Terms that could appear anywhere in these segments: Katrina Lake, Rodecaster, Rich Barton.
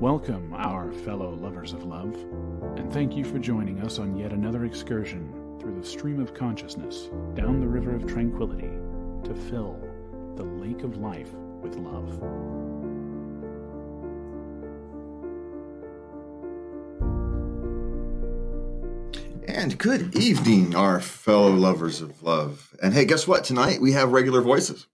Welcome, our fellow lovers of love, and thank you for joining us on yet another excursion through the stream of consciousness down the river of tranquility to fill the lake of life with love. And good evening, our fellow lovers of love. And hey, guess what? Tonight we have regular voices.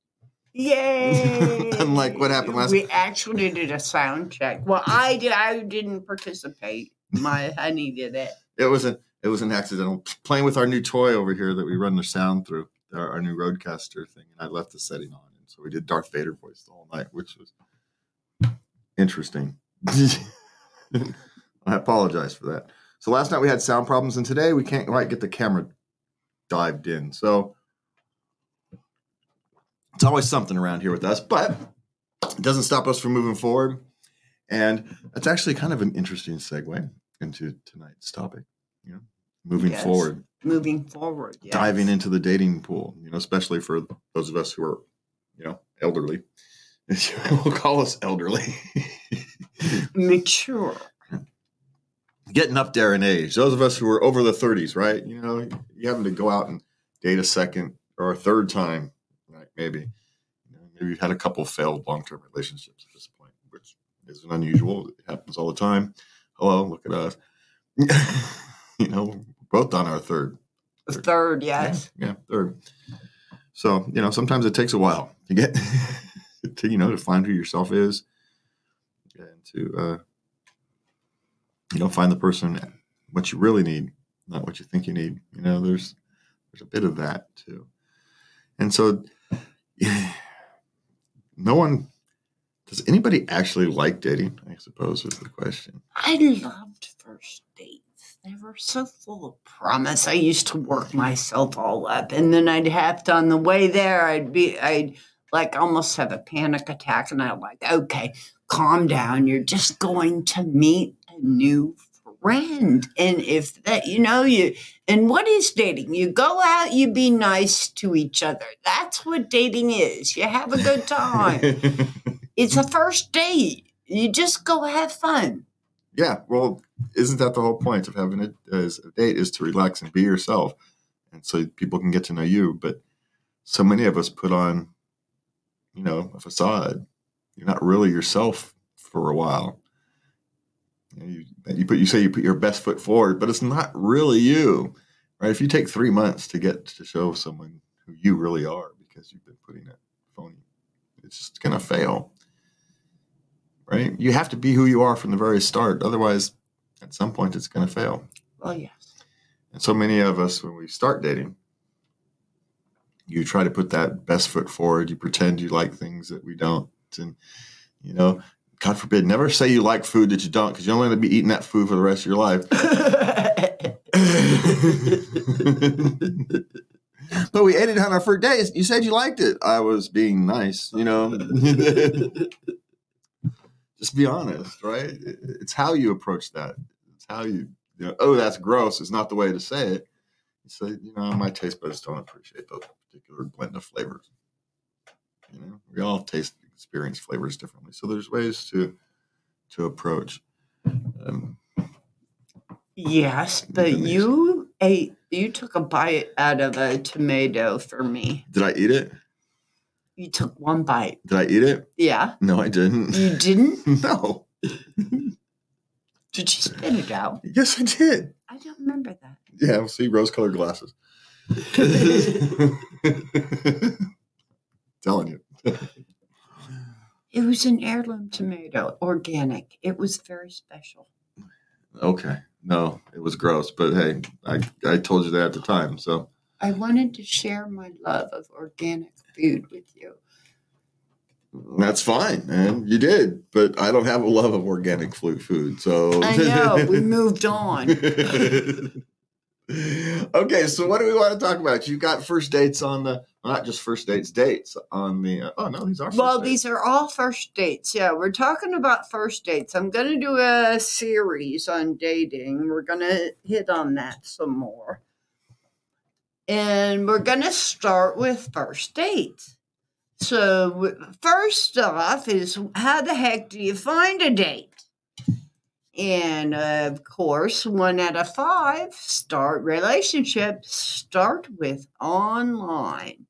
Yay! Unlike what happened last week. We actually did a sound check. Well, I didn't participate. My honey did it. It was an accidental. Playing with our new toy over here that we run the sound through, our new Rodecaster thing, and I left the setting on, and so we did Darth Vader voice the whole night, which was interesting. I apologize for that. So last night we had sound problems, and today we can't quite get the camera dived in. So it's always something around here with us, but it doesn't stop us from moving forward. And that's actually kind of an interesting segue into tonight's topic, moving forward. Moving forward, yes. Diving into the dating pool, especially for those of us who are, elderly. We'll call us elderly. Mature. Getting up there in age. Those of us who are over the 30s, right? You having to go out and date a second or a third time. Maybe you've had a couple failed long-term relationships at this point, which isn't unusual. It happens all the time. Hello, look at us. Both on our third. Third, yes. Yeah, third. So, sometimes it takes a while to get to find who yourself is and to find the person, what you really need, not what you think you need. There's a bit of that too, and so. Does anybody actually like dating? I suppose is the question. I loved first dates. They were so full of promise. I used to work myself all up, and then I'd have to, on the way there, I'd like almost have a panic attack, and I'm like, okay, calm down. You're just going to meet a new friend, and if that, and what is dating? You go out, you be nice to each other. That's what dating is. You have a good time. It's a first date. You just go have fun. Yeah. Well, isn't that the whole point of having a date is to relax and be yourself, and so people can get to know you. But so many of us put on, a facade. You're not really yourself for a while. You say you put your best foot forward, but it's not really you, right? If you take 3 months to get to show someone who you really are because you've been putting it phony, it's just going to fail, right? You have to be who you are from the very start. Otherwise, at some point, it's going to fail. Oh, yes. And so many of us, when we start dating, you try to put that best foot forward. You pretend you like things that we don't, and, God forbid, never say you like food that you don't, because you're only going to be eating that food for the rest of your life. But we ate it on our first day. You said you liked it. I was being nice, Just be honest, right? It's how you approach that. It's how you oh, that's gross. It's not the way to say it. You say, my taste buds don't appreciate those particular blend of flavors. We all experience flavors differently, so there's ways to approach. Yes, but you took a bite out of a tomato for me. Did I eat it? You took one bite. Did I eat it? Yeah. No, I didn't. You didn't? No. Did you spit it out? Yes, I did. I don't remember that. Yeah, we'll see rose-colored glasses. Telling you. It was an heirloom tomato, organic. It was very special. Okay. No, it was gross, but hey, I told you that at the time, so. I wanted to share my love of organic food with you. That's fine, man. You did, but I don't have a love of organic food, so. I know. We moved on. Okay, so what do we want to talk about? You got first dates on the, well, not just first dates, dates on the, these are first dates. Well, these are all first dates. Yeah, we're talking about first dates. I'm going to do a series on dating. We're going to hit on that some more. And we're going to start with first dates. So first off is, how the heck do you find a date? And of course, 1 out of 5 start relationships start with online.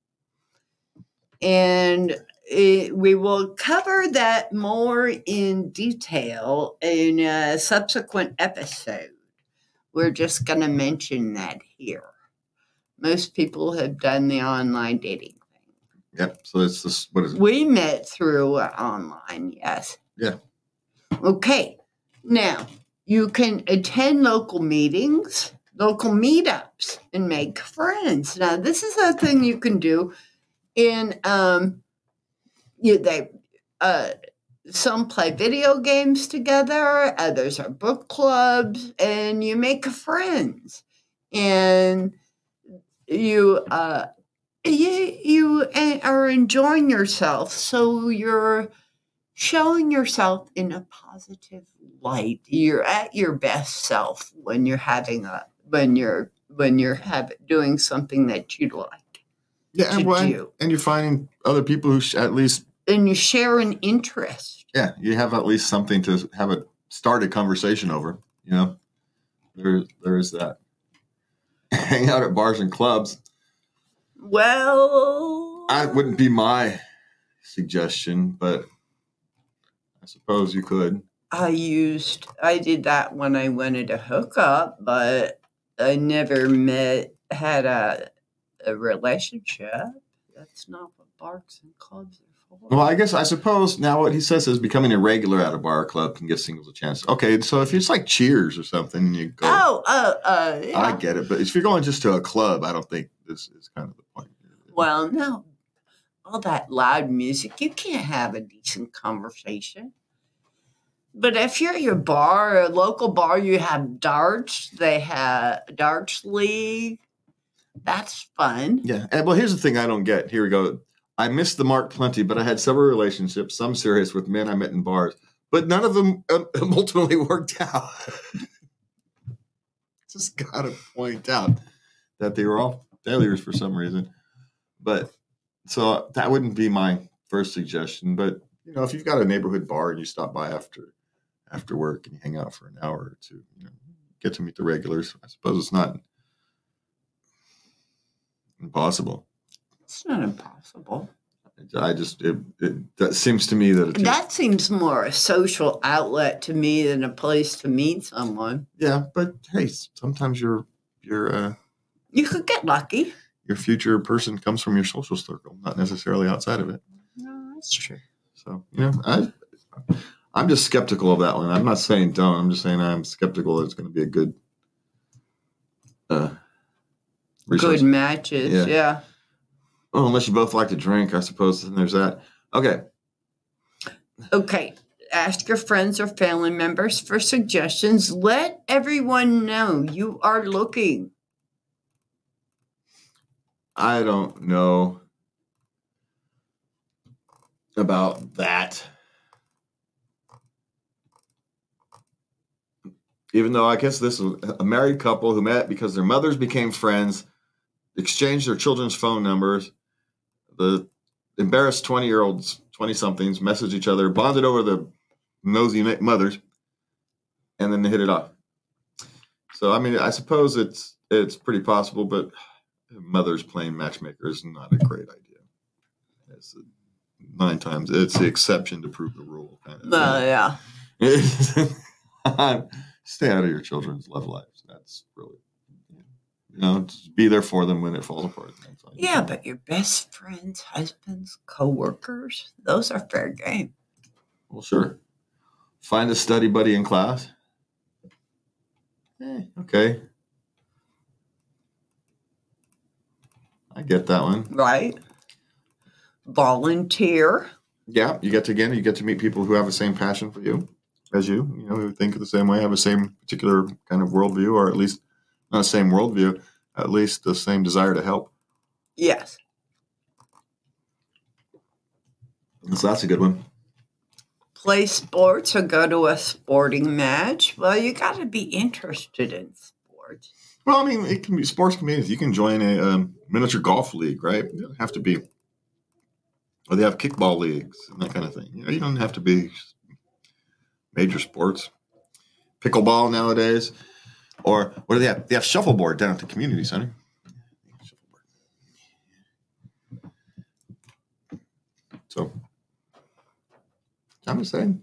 And we will cover that more in detail in a subsequent episode. We're just going to mention that here. Most people have done the online dating thing. Yep. So it's this, what is it? We met through online, yes. Yeah. Okay. Now, you can attend local meetings, local meetups, and make friends. Now, this is a thing you can do in, some play video games together, others are book clubs, and you make friends. And you are enjoying yourself, so you're showing yourself in a positive light. You're at your best self when you're having doing something that you like. Yeah, and you're finding other people who at least. And you share an interest. Yeah, you have at least something to start a conversation over. You know, there is that. Hang out at bars and clubs. Well, that wouldn't be my suggestion, but. I suppose you could. I did that when I wanted to hook up, but I never had a relationship. That's not what bars and clubs are for. Well, I suppose now what he says is becoming a regular at a bar or club can give singles a chance. Okay, so if it's like Cheers or something, you go. Yeah. I get it, but if you're going just to a club, I don't think this is kind of the point. Well, no. All that loud music, you can't have a decent conversation. But if you're at your bar, a local bar, you have darts. They have darts league. That's fun. Yeah. And well, here's the thing I don't get. Here we go. I missed the mark plenty, but I had several relationships, some serious, with men I met in bars. But none of them ultimately worked out. Just got to point out that they were all failures for some reason. But... so that wouldn't be my first suggestion, but you know, if you've got a neighborhood bar and you stop by after work and you hang out for an hour or two, you know, get to meet the regulars. I suppose it's not impossible. It's not impossible. That seems to me that that seems more a social outlet to me than a place to meet someone. Yeah, but hey, sometimes you could get lucky. Your future person comes from your social circle, not necessarily outside of it. No, that's true. So, you know, I'm just skeptical of that one. I'm not saying don't. I'm just saying I'm skeptical that it's going to be a good resource. Good matches, yeah. Oh, unless you both like to drink, I suppose, then there's that. Okay. Ask your friends or family members for suggestions. Let everyone know you are looking. I don't know about that. Even though I guess this was a married couple who met because their mothers became friends, exchanged their children's phone numbers. The embarrassed 20-somethings messaged each other, bonded over the nosy mothers, and then they hit it off. So, I mean, I suppose it's pretty possible, but... mothers playing matchmaker is not a great idea. It's the exception to prove the rule. Kind of. Yeah. Stay out of your children's love lives. That's really, you know, be there for them when it falls apart. Yeah, but your best friends, husbands, coworkers, those are fair game. Well, sure. Find a study buddy in class. Okay. I get that one. Right. Volunteer. Yeah. You get to meet people who have the same passion for you as you, you know, who think the same way, have the same particular kind of worldview, or at least not the same worldview, at least the same desire to help. Yes. So that's a good one. Play sports or go to a sporting match. Well, you got to be interested in sports. Well, I mean, sports can be anything. You can join a miniature golf league, right? You don't have to be, or they have kickball leagues and that kind of thing. You know, you don't have to be major sports. pickleball nowadays. Or what do they have? They have shuffleboard down at the community center. So I'm just saying,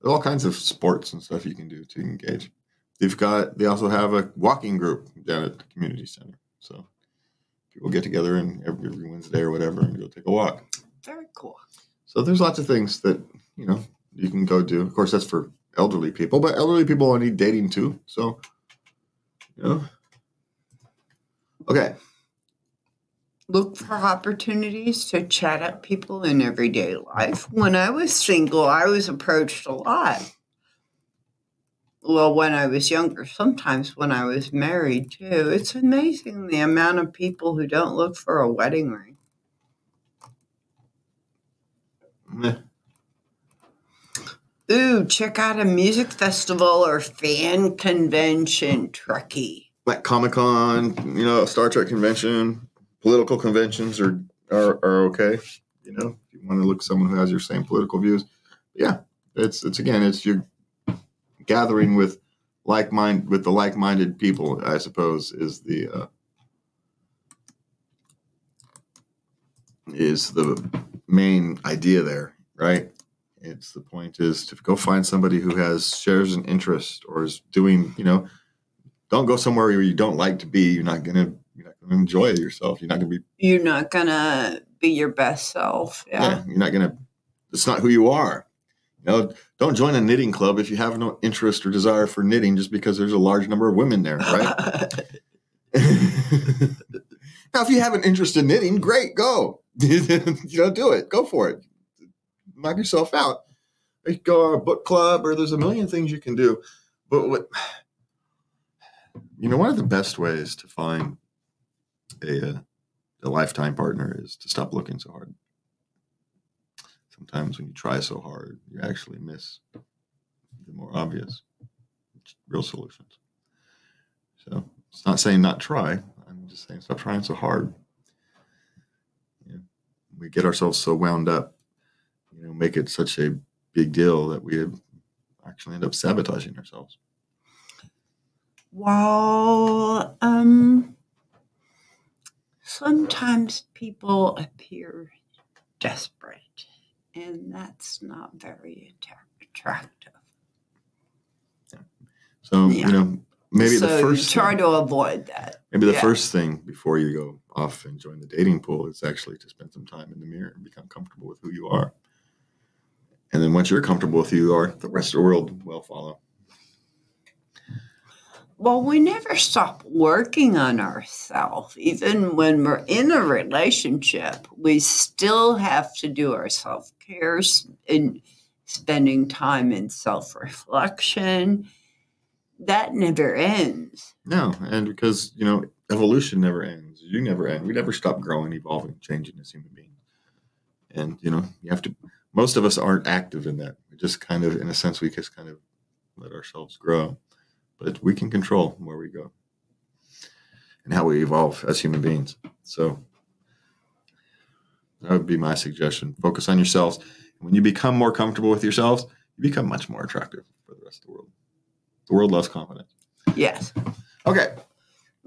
there's all kinds of sports and stuff you can do to engage. They also have a walking group down at the community center. So people get together and every Wednesday or whatever and go take a walk. Very cool. So there's lots of things that, you know, you can go do. Of course, that's for elderly people, but elderly people need dating too. So, you know. Okay. Look for opportunities to chat up people in everyday life. When I was single, I was approached a lot. Well, when I was younger, sometimes when I was married, too. It's amazing the amount of people who don't look for a wedding ring. Meh. Ooh, check out a music festival or fan convention, Trekkie. Like Comic-Con, you know, Star Trek convention, political conventions are okay, you know, if you want to look at someone who has your same political views. Yeah, it's your gathering with like-minded people, I suppose, is the main idea there, right? It's the point is to go find somebody who shares an interest or is doing, you know, don't go somewhere where you don't like to be. You're not going to enjoy yourself. You're not going to be your best self. Yeah. It's not who you are. You know, don't join a knitting club if you have no interest or desire for knitting just because there's a large number of women there, right? Now, if you have an interest in knitting, great, go. Do it. Go for it. Knock yourself out. You can go to a book club, or there's a million things you can do. But one of the best ways to find a lifetime partner is to stop looking so hard. Sometimes when you try so hard, you actually miss the more obvious real solutions. So it's not saying not try. I'm just saying stop trying so hard. Yeah. We get ourselves so wound up, you know, make it such a big deal that we actually end up sabotaging ourselves. Well, sometimes people appear desperate, and that's not very attractive. So, the first thing before you go off and join the dating pool is actually to spend some time in the mirror and become comfortable with who you are. And then once you're comfortable with who you are, the rest of the world will follow. Well, we never stop working on ourselves. Even when we're in a relationship, we still have to do our self-care and spending time in self-reflection. That never ends. No, and because, you know, evolution never ends. You never end. We never stop growing, evolving, changing as human beings. And, you know, you have to... Most of us aren't active in that. We just kind of, in a sense, we just kind of let ourselves grow. But we can control where we go and how we evolve as human beings. So that would be my suggestion. Focus on yourselves. And when you become more comfortable with yourselves, you become much more attractive for the rest of the world. The world loves confidence. Yes. Okay.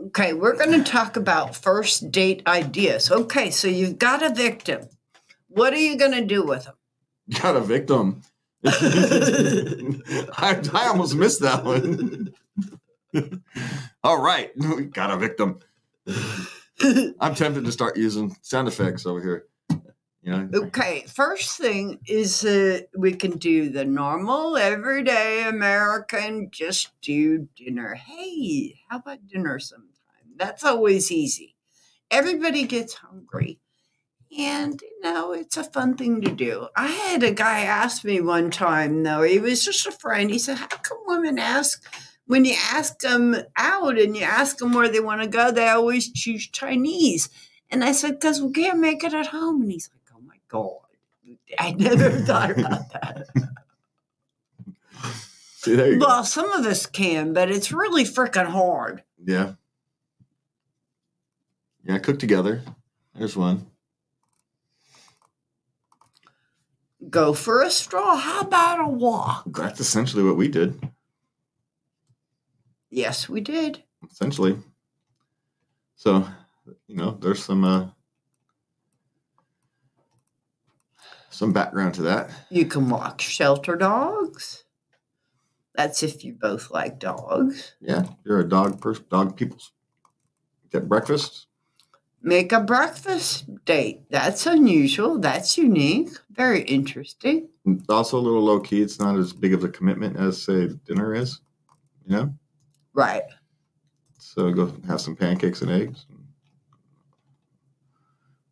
Okay, we're going to talk about first date ideas. Okay, so you've got a victim. What are you going to do with them? Got a victim. I almost missed that one. All right. We got a victim. I'm tempted to start using sound effects over here. You know? Okay. First thing is we can do the normal, everyday American, just do dinner. Hey, how about dinner sometime? That's always easy. Everybody gets hungry. And, you know, it's a fun thing to do. I had a guy ask me one time, though. He was just a friend. He said, how come women ask, when you ask them out and you ask them where they want to go, they always choose Chinese? And I said, because we can't make it at home. And he's like, oh, my God. I never thought about that. See, there you go. Well, some of us can, but it's really freaking hard. Yeah. Yeah, cook together. There's one. Go for a stroll. How about a walk? That's essentially what we did. Yes, we did. Essentially. So, you know, there's some background to that. You can watch shelter dogs. That's if you both like dogs. Yeah, you're a dog person, dog peoples. Get breakfast. Make a breakfast date. That's unusual. That's unique. Very interesting. It's also a little low key. It's not as big of a commitment as, say, dinner is, you know? Right. So go have some pancakes and eggs.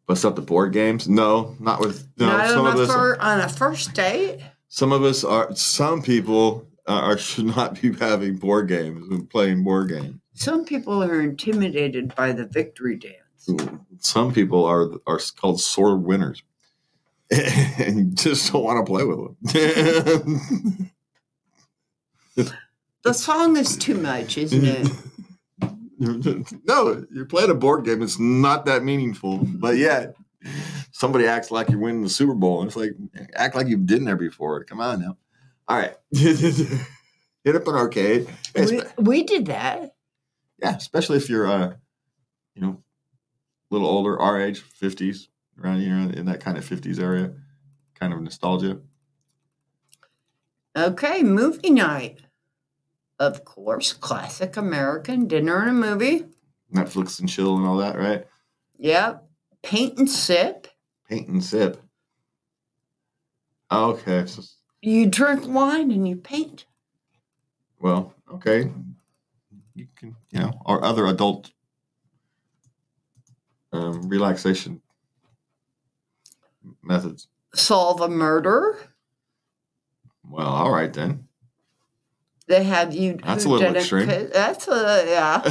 Bust up the board games. No, not with. No, not some on, of us, on a first date. Some of us are. Some people are should not be having board games and playing board games. Some people are intimidated by the victory dance. Some people are called sore winners, and just don't want to play with them. The song is too much, isn't it? No, you're playing a board game. It's not that meaningful. But yet, somebody acts like you're winning the Super Bowl. And it's like, act like you've been there before. Come on now. All right. Hit up an arcade. We did that. Yeah, especially if you're, you know, a little older, our age, 50s, around here in that kind of 50s area, kind of nostalgia. Okay, movie night. Of course, classic American dinner and a movie. Netflix and chill and all that, right? Yeah. Paint and sip. Paint and sip. Okay. So, you drink wine and you paint. Well, okay. You can, you know, or other adult relaxation methods. Solve a murder. Well, all right then. They have you. That's a little extreme. That's a yeah.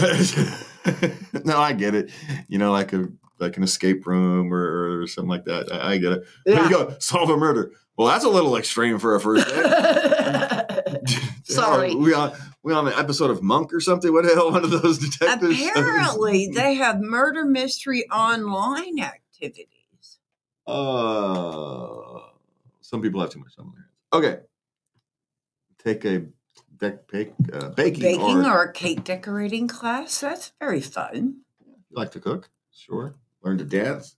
No, I get it. You know, like an escape room or something like that. I get it. Yeah. There you go. Solve a murder. Well, that's a little extreme for a first date. Sorry. We on an episode of Monk or something? What the hell? One of those detectives. Apparently, they have murder mystery online activities. Some people have too much time on their hands. Okay. Take a. Baking or cake decorating class. That's very fun. You like to cook? Sure. Learn to dance.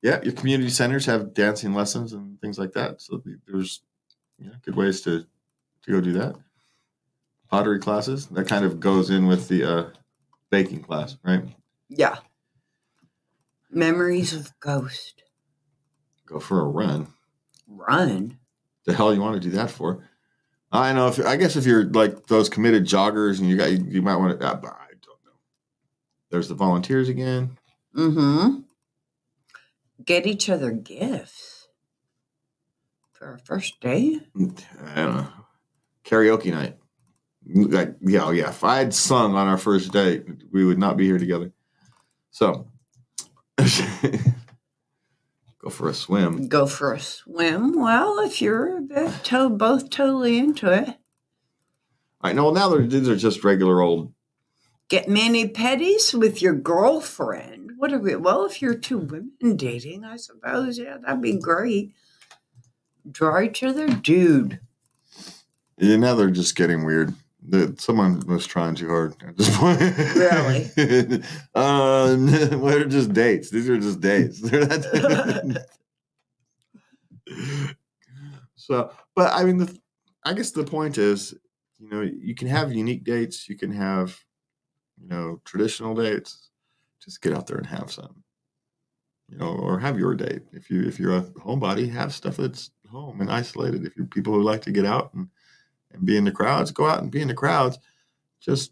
Yeah, your community centers have dancing lessons and things like that. So there's good ways to go do that. Pottery classes. That kind of goes in with the baking class, right? Yeah. Memories of Ghost. Go for a run. Run? The hell you want to do that for? I know. I guess if you're like those committed joggers, and you might want to. I don't know. There's the volunteers again. Mm-hmm. Get each other gifts for our first date. I don't know. Karaoke night. Like, yeah. If I had sung on our first date, we would not be here together. So, Go for a swim. Well, if you're both totally into it. I know. Now these are just regular old. Get mani-pedis with your girlfriend. What are we? Well, if you're two women dating, I suppose. Yeah, that'd be great. Draw each other, dude. You know, they're just getting weird. Someone was trying too hard at this point. Really? They're just dates. These are just dates. So, but I mean, I guess the point is, you know, you can have unique dates. You can have, you know, traditional dates. Just get out there and have some, you know, or have your date. If you're a homebody, have stuff that's home and isolated. If you're people who like to get out and be in the crowds, go out and be in the crowds. Just,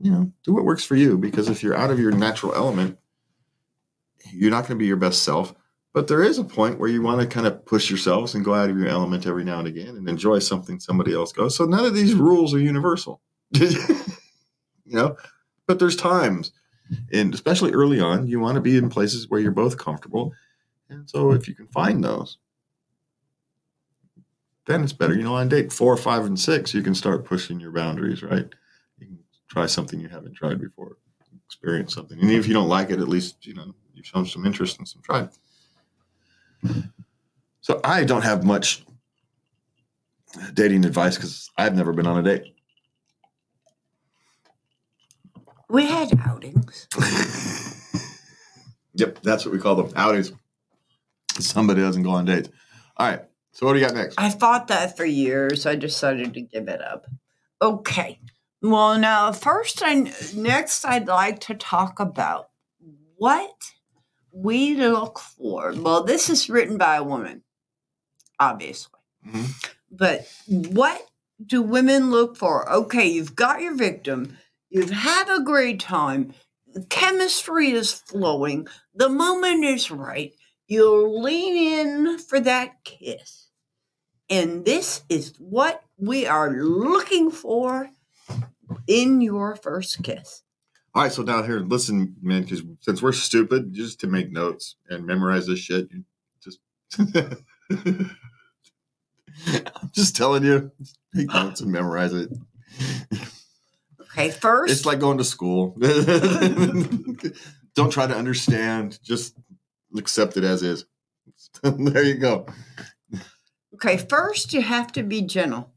you know, do what works for you. Because if you're out of your natural element, you're not going to be your best self. But there is a point where you want to kind of push yourselves and go out of your element every now and again and enjoy something somebody else goes. So none of these rules are universal, but there's times, and especially early on, you want to be in places where you're both comfortable. And so if you can find those, then it's better. You know, on date 4, 5, and 6, you can start pushing your boundaries, right? You can try something you haven't tried before, experience something. And if you don't like it, at least, you know, you've shown some interest and some try. So I don't have much dating advice because I've never been on a date. We had outings. Yep, that's what we call them, outings. Somebody doesn't go on dates. All right, so what do you got next? I fought that for years. I decided to give it up. Okay. Well, now, next I'd like to talk about what we look for. Well, this is written by a woman, obviously. Mm-hmm. But what do women look for? Okay, you've got your victim. You've had a great time. The chemistry is flowing. The moment is right. You'll lean in for that kiss. And this is what we are looking for in your first kiss. All right, so down here, listen, man, because since we're stupid, just to make notes and memorize this shit, just I'm just telling you, just make notes and memorize it. Okay, first, it's like going to school. Don't try to understand; just accept it as is. There you go. Okay, first you have to be gentle.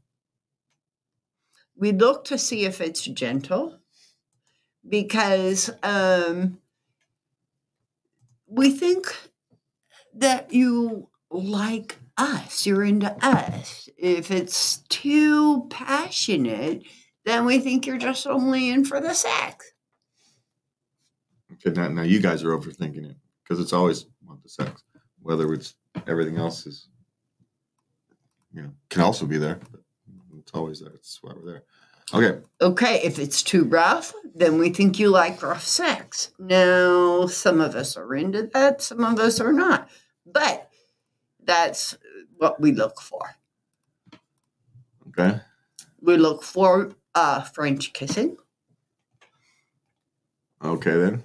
We look to see if it's gentle because we think that you like us. You're into us. If it's too passionate, then we think you're just only in for the sex. Okay, now you guys are overthinking it because it's always want the sex, whether it's everything else is, you know, can also be there. But it's always there. It's why we're there. Okay. Okay. If it's too rough, then we think you like rough sex. Now, some of us are into that. Some of us are not. But that's what we look for. Okay. We look for French kissing. Okay, then.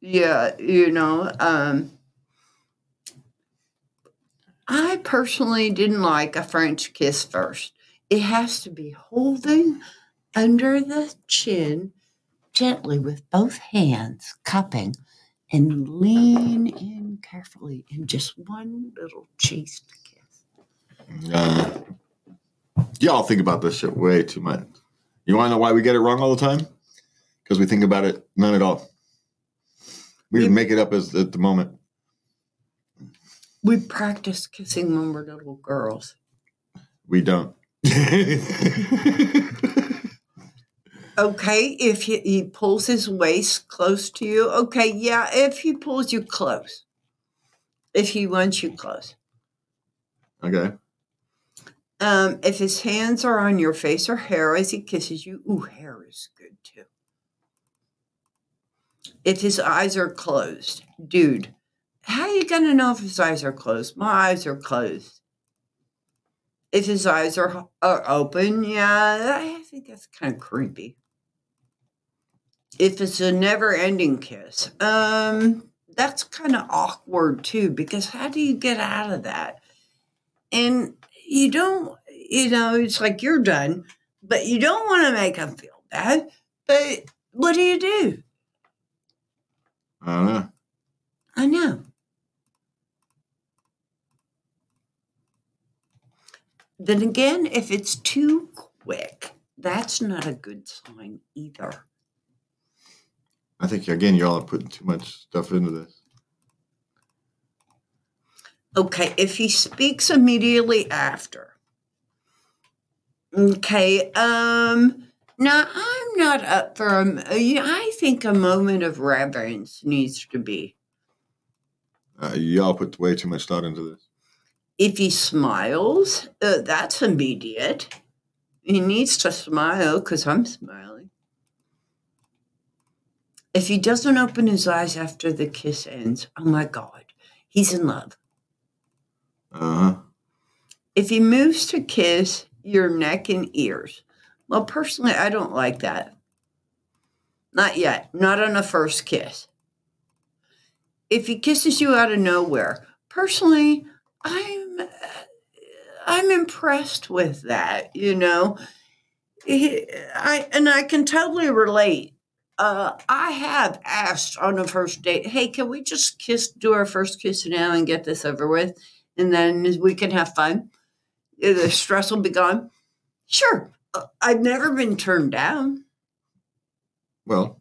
Yeah, you know, I personally didn't like a French kiss first. It has to be holding under the chin gently with both hands, cupping, and lean in carefully and just one little chaste kiss. Y'all think about this shit way too much. You want to know why we get it wrong all the time? Because we think about it none at all. We make it up as at the moment. We practice kissing when we're little girls. We don't. Okay, if he pulls his waist close to you. Okay, yeah, if he pulls you close. If he wants you close. Okay. If his hands are on your face or hair as he kisses you. Ooh, hair is good too. If his eyes are closed. Dude, how are you going to know if his eyes are closed? My eyes are closed. If his eyes are open, yeah, I think that's kind of creepy. If it's a never-ending kiss, that's kind of awkward, too, because how do you get out of that? And you don't, you know, it's like you're done, but you don't want to make him feel bad. But what do? I don't know. I know. Then again, if it's too quick, that's not a good sign either. I think, again, y'all are putting too much stuff into this. Okay, if he speaks immediately after. Okay, now I'm not up for I think a moment of reverence needs to be. Y'all put way too much thought into this. If he smiles, that's immediate. He needs to smile because I'm smiling. If he doesn't open his eyes after the kiss ends, oh my God, he's in love. Uh-huh. If he moves to kiss your neck and ears, well, personally, I don't like that. Not yet. Not on the first kiss. If he kisses you out of nowhere, personally, I'm impressed with that, you know. I can totally relate. I have asked on the first date, hey, can we just do our first kiss now and get this over with? And then we can have fun. The stress will be gone. Sure. I've never been turned down. Well,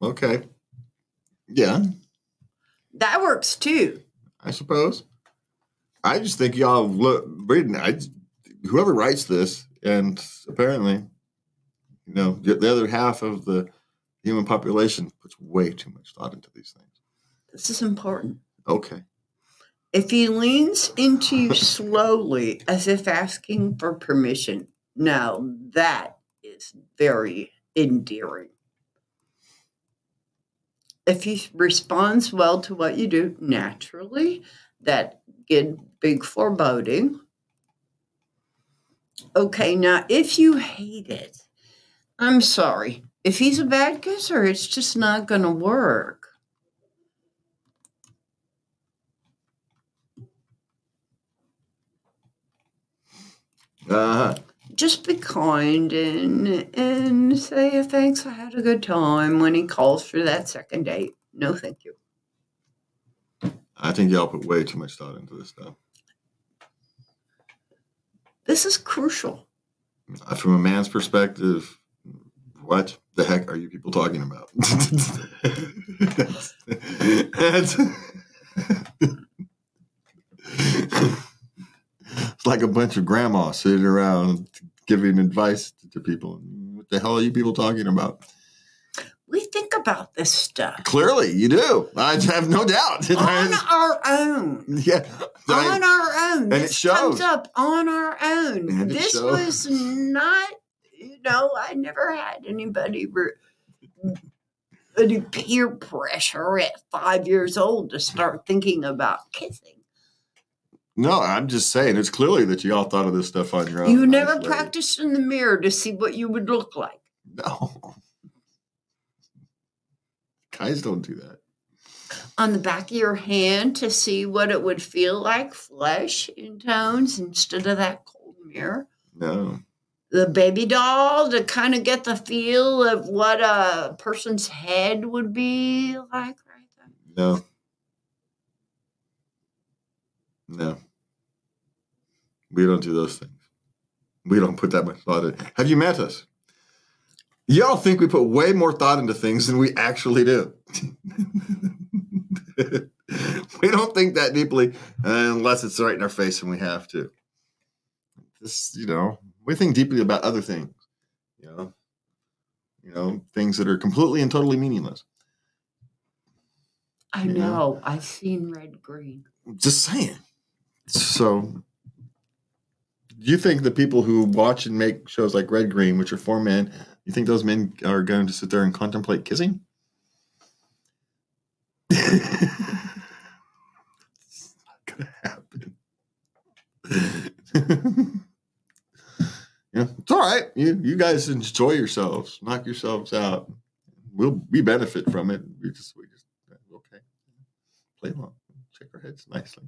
okay. Yeah. That works too. I suppose. I just think y'all look reading. Whoever writes this, and apparently, you know, the other half of the human population puts way too much thought into these things. This is important. Okay. If he leans into you slowly as if asking for permission, now that is very endearing. If he responds well to what you do naturally, that good big foreboding. Okay, now if you hate it, I'm sorry. If he's a bad kisser, it's just not going to work. Uh-huh. Just be kind and say, thanks, I had a good time when he calls for that second date. No, thank you. I think y'all put way too much thought into this stuff. This is crucial. From a man's perspective, what the heck are you people talking about? It's like a bunch of grandmas sitting around giving advice to people. What the hell are you people talking about? We think about this stuff. Clearly, you do. I have no doubt. On our own. Yeah. Right. On our own. And this it shows. Comes up on our own. And this was not, you know, I never had anybody any peer pressure at 5 years old to start thinking about kissing. No, I'm just saying it's clearly that you all thought of this stuff on your own. You never practiced in the mirror to see what you would look like. No. Guys don't do that. On the back of your hand to see what it would feel like, flesh in tones instead of that cold mirror. No. The baby doll to kind of get the feel of what a person's head would be like right there. No. No, we don't do those things. We don't put that much thought in. Have you met us? Y'all think we put way more thought into things than we actually do. We don't think that deeply unless it's right in our face and we have to. This, you know, we think deeply about other things, you know, things that are completely and totally meaningless. I know. I've seen red, green. Just saying. So, you think the people who watch and make shows like Red Green, which are for men, you think those men are going to sit there and contemplate kissing? It's not going to happen. Yeah, it's all right. You guys enjoy yourselves. Knock yourselves out. We benefit from it. We just okay. Play along. Shake our heads nicely.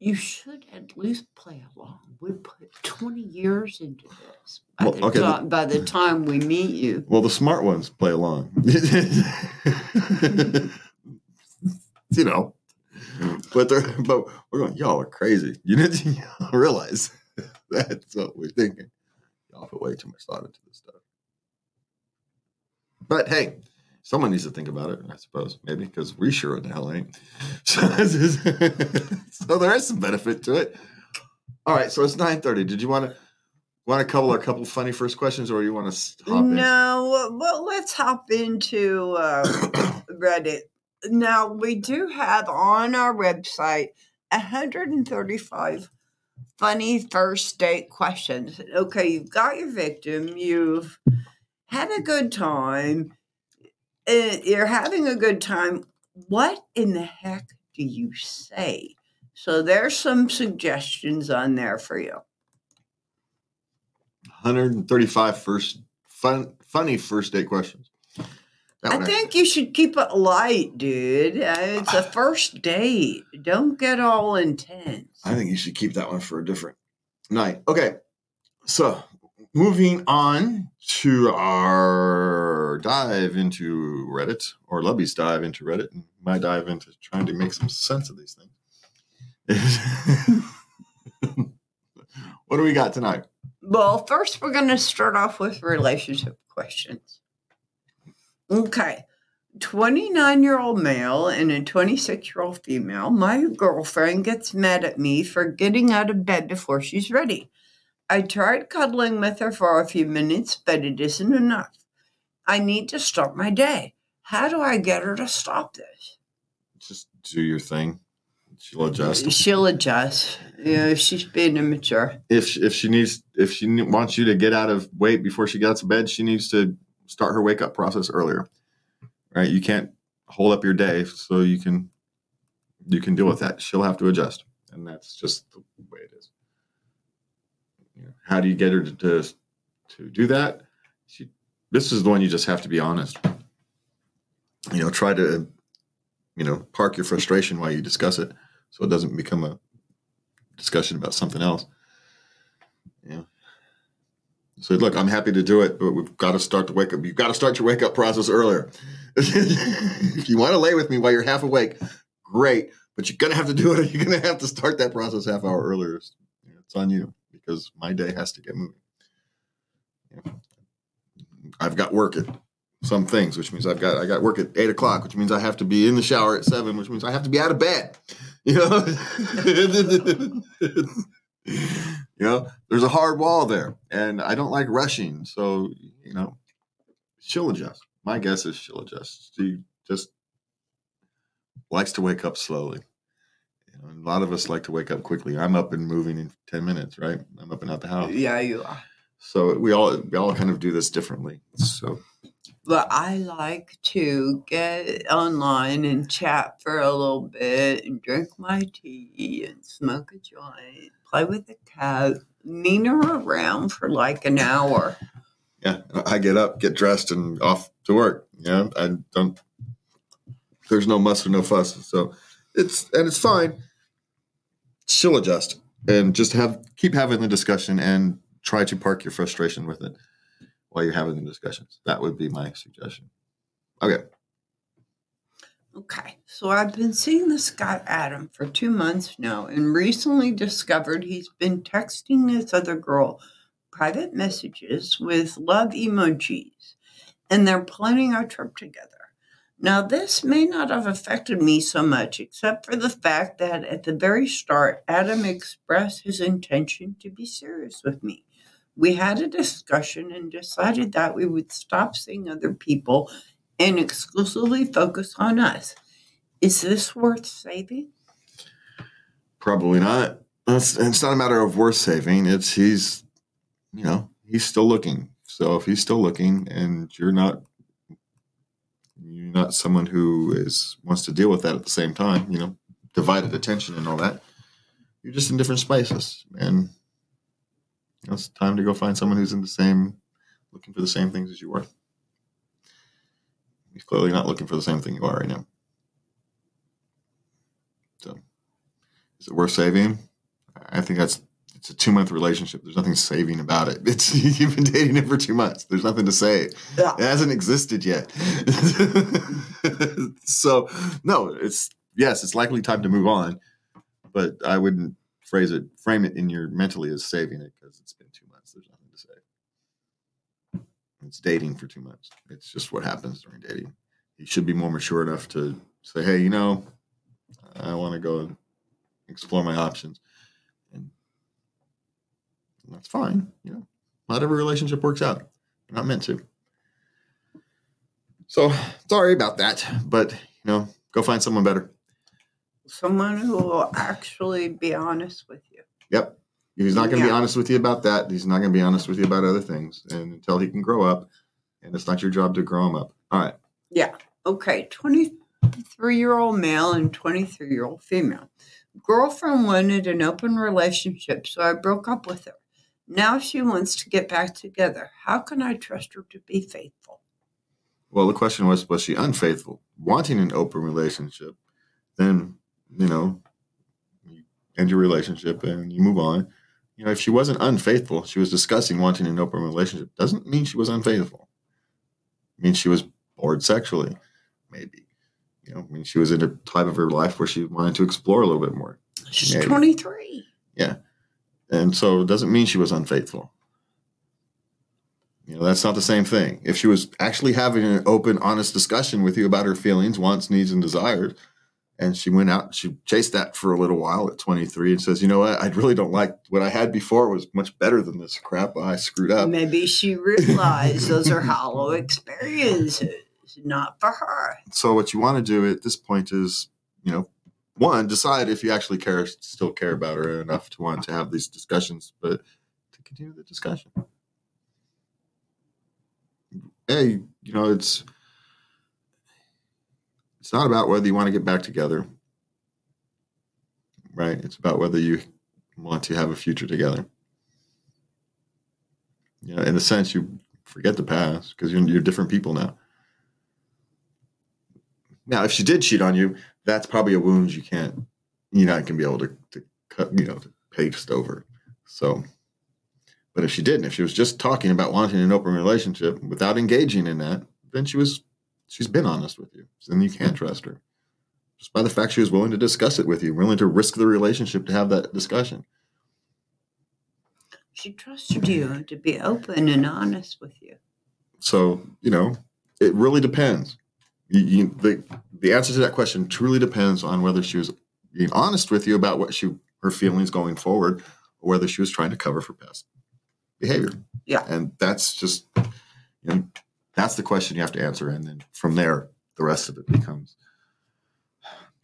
You should at least play along. We put 20 years into this by the time we meet you. Well, the smart ones play along. You know, but we're going, y'all are crazy. You didn't realize that's what we're thinking. Y'all put way too much thought into this stuff. But hey, someone needs to think about it, I suppose, maybe, because we sure the hell ain't. So there is some benefit to it. All right, so it's 9:30. Did you want to cover a couple funny first questions, or you want to hop in? No, well, let's hop into Reddit. Now, we do have on our website 135 funny first date questions. Okay, you've got your victim. You've had a good time. You're having a good time. What in the heck do you say? So there's some suggestions on there for you. 135 funny first date questions. I think you should keep it light, dude. It's a first date. Don't get all intense. I think you should keep that one for a different night. Okay. So moving on to our dive into Reddit, or Lubby's dive into Reddit, and my dive into trying to make some sense of these things. What do we got tonight? Well, first we're going to start off with relationship questions. Okay. 29-year-old male and a 26-year-old female. My girlfriend gets mad at me for getting out of bed before she's ready. I tried cuddling with her for a few minutes, but it isn't enough. I need to start my day. How do I get her to stop this? Just do your thing. She'll adjust. Yeah, she's being immature. If she wants you to get out of weight before she gets to bed, she needs to start her wake up process earlier. Right? You can't hold up your day, so you can deal with that. She'll have to adjust, and that's just the way it is. You know, how do you get her to do that? This is the one you just have to be honest. You know, try to park your frustration while you discuss it, so it doesn't become a discussion about something else. Yeah. So look, I'm happy to do it, but we've got to start the wake up. You've got to start your wake up process earlier. If you want to lay with me while you're half awake, great. But you're going to have to do it. You're going to have to start that process half hour earlier. It's on you because my day has to get moving. Yeah. I've got work at some things, which means I got work at 8 o'clock, which means I have to be in the shower at 7, which means I have to be out of bed. There's a hard wall there, and I don't like rushing. So, she'll adjust. My guess is she'll adjust. She just likes to wake up slowly. A lot of us like to wake up quickly. I'm up and moving in 10 minutes, right? I'm up and out the house. Yeah, you are. So we all kind of do this differently. So, but I like to get online and chat for a little bit and drink my tea and smoke a joint. Play with the cat, mean her around for like an hour. Yeah, I get up, get dressed, and off to work. Yeah, I don't. There's no muss or no fuss. So it's fine. She'll adjust, and just keep having the discussion, and try to park your frustration with it while you're having the discussions. That would be my suggestion. Okay. Okay, so I've been seeing this guy, Adam, for 2 months now, and recently discovered he's been texting this other girl private messages with love emojis, and they're planning our trip together. Now, this may not have affected me so much, except for the fact that at the very start, Adam expressed his intention to be serious with me. We had a discussion and decided that we would stop seeing other people and exclusively focus on us. Is this worth saving? Probably not. It's not a matter of worth saving. It's he's still looking. So if he's still looking and you're not someone who wants to deal with that at the same time, divided attention and all that, you're just in different spaces. And it's time to go find someone who's looking for the same things as you are. He's clearly not looking for the same thing you are right now. So, is it worth saving? I think it's a 2-month relationship. There's nothing saving about it. You've been dating him for 2 months. There's nothing to save. Yeah. It hasn't existed yet. So, no, it's likely time to move on, but I wouldn't frame it in your mentally as saving it because it's been 2 months. There's nothing to save. It's dating for 2 months. It's just what happens during dating. You should be more mature enough to say, hey, I want to go explore my options. And that's fine. Not every relationship works out. They're not meant to. So sorry about that. But, go find someone better. Someone who will actually be honest with you. Yep. He's not going to be honest with you about that. He's not going to be honest with you about other things and until he can grow up. And it's not your job to grow him up. All right. Yeah. Okay. 23-year-old male and 23-year-old female. Girlfriend wanted an open relationship, so I broke up with her. Now she wants to get back together. How can I trust her to be faithful? Well, the question was she unfaithful? Wanting an open relationship, then, you end your relationship and you move on. If she wasn't unfaithful, she was discussing wanting an open relationship. Doesn't mean she was unfaithful. It means she was bored sexually, maybe. She was in a time of her life where she wanted to explore a little bit more. She's maybe. 23. Yeah. And so it doesn't mean she was unfaithful. You know, that's not the same thing. If she was actually having an open, honest discussion with you about her feelings, wants, needs, and desires, and she went out, she chased that for a little while at 23 and says, you know what, I really don't like what I had before. It was much better than this crap. I screwed up. Maybe she realized those are hollow experiences, not for her. So what you want to do at this point is, you know, one, decide if you actually care, still care about her enough to want to have these discussions, but to continue the discussion. Hey, you know, it's not about whether you want to get back together, right? It's about whether you want to have a future together. You know, in a sense, you forget the past because you're different people now. Now, if she did cheat on you, that's probably a wound you can't, you're not going to be able to cut, you know, to paste over. So, but if she didn't, if she was just talking about wanting an open relationship without engaging in that, then she's been honest with you, and you can't trust her. Just by the fact she was willing to discuss it with you, willing to risk the relationship to have that discussion. She trusted you to be open and honest with you. So, you know, it really depends. The answer to that question truly depends on whether she was being honest with you about what her feelings going forward, or whether she was trying to cover for past behavior. Yeah. And that's just, you know, that's the question you have to answer. And then from there, the rest of it becomes,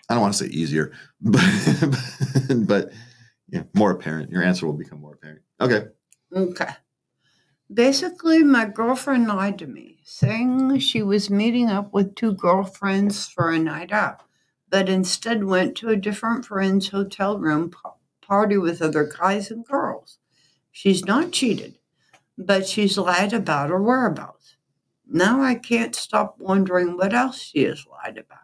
I don't want to say easier, but yeah, more apparent. Your answer will become more apparent. Okay. Basically, my girlfriend lied to me, saying she was meeting up with two girlfriends for a night out, but instead went to a different friend's hotel room party with other guys and girls. She's not cheated, but she's lied about her whereabouts. Now I can't stop wondering what else she has lied about.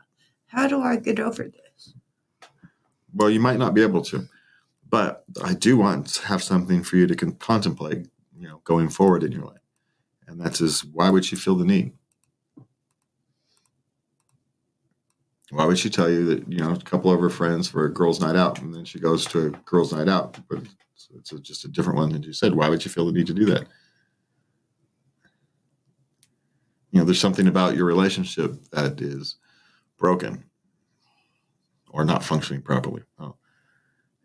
How do I get over this? Well, you might not be able to, but I do want to have something for you to contemplate, you know, going forward in your life. And that is, why would she feel the need? Why would she tell you that, you know, a couple of her friends for a girls' night out, and then she goes to a girls' night out, but it's just a different one than you said. Why would you feel the need to do that? You know, there's something about your relationship that is broken or not functioning properly. Oh.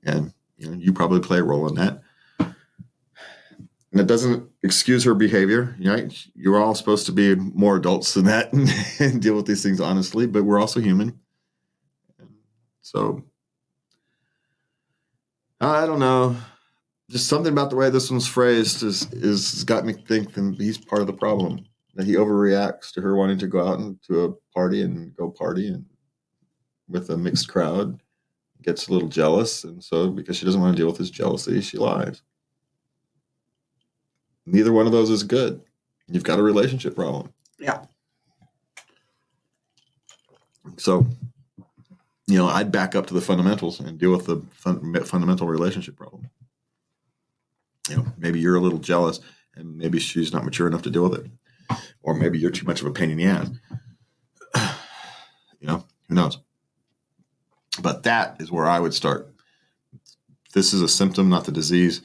And, you know, you probably play a role in that. And it doesn't excuse her behavior. You know, you're all supposed to be more adults than that and deal with these things honestly, but we're also human. And so, I don't know. Just something about the way this one's phrased has got me thinking he's part of the problem. That he overreacts to her wanting to go out and to a party and go party and with a mixed crowd, gets a little jealous. And so because she doesn't want to deal with his jealousy, she lies. Neither one of those is good. You've got a relationship problem. Yeah. So, you know, I'd back up to the fundamentals and deal with the fundamental relationship problem. You know, maybe you're a little jealous and maybe she's not mature enough to deal with it. Or maybe you're too much of a pain in the ass. You know, who knows? But that is where I would start. This is a symptom, not the disease.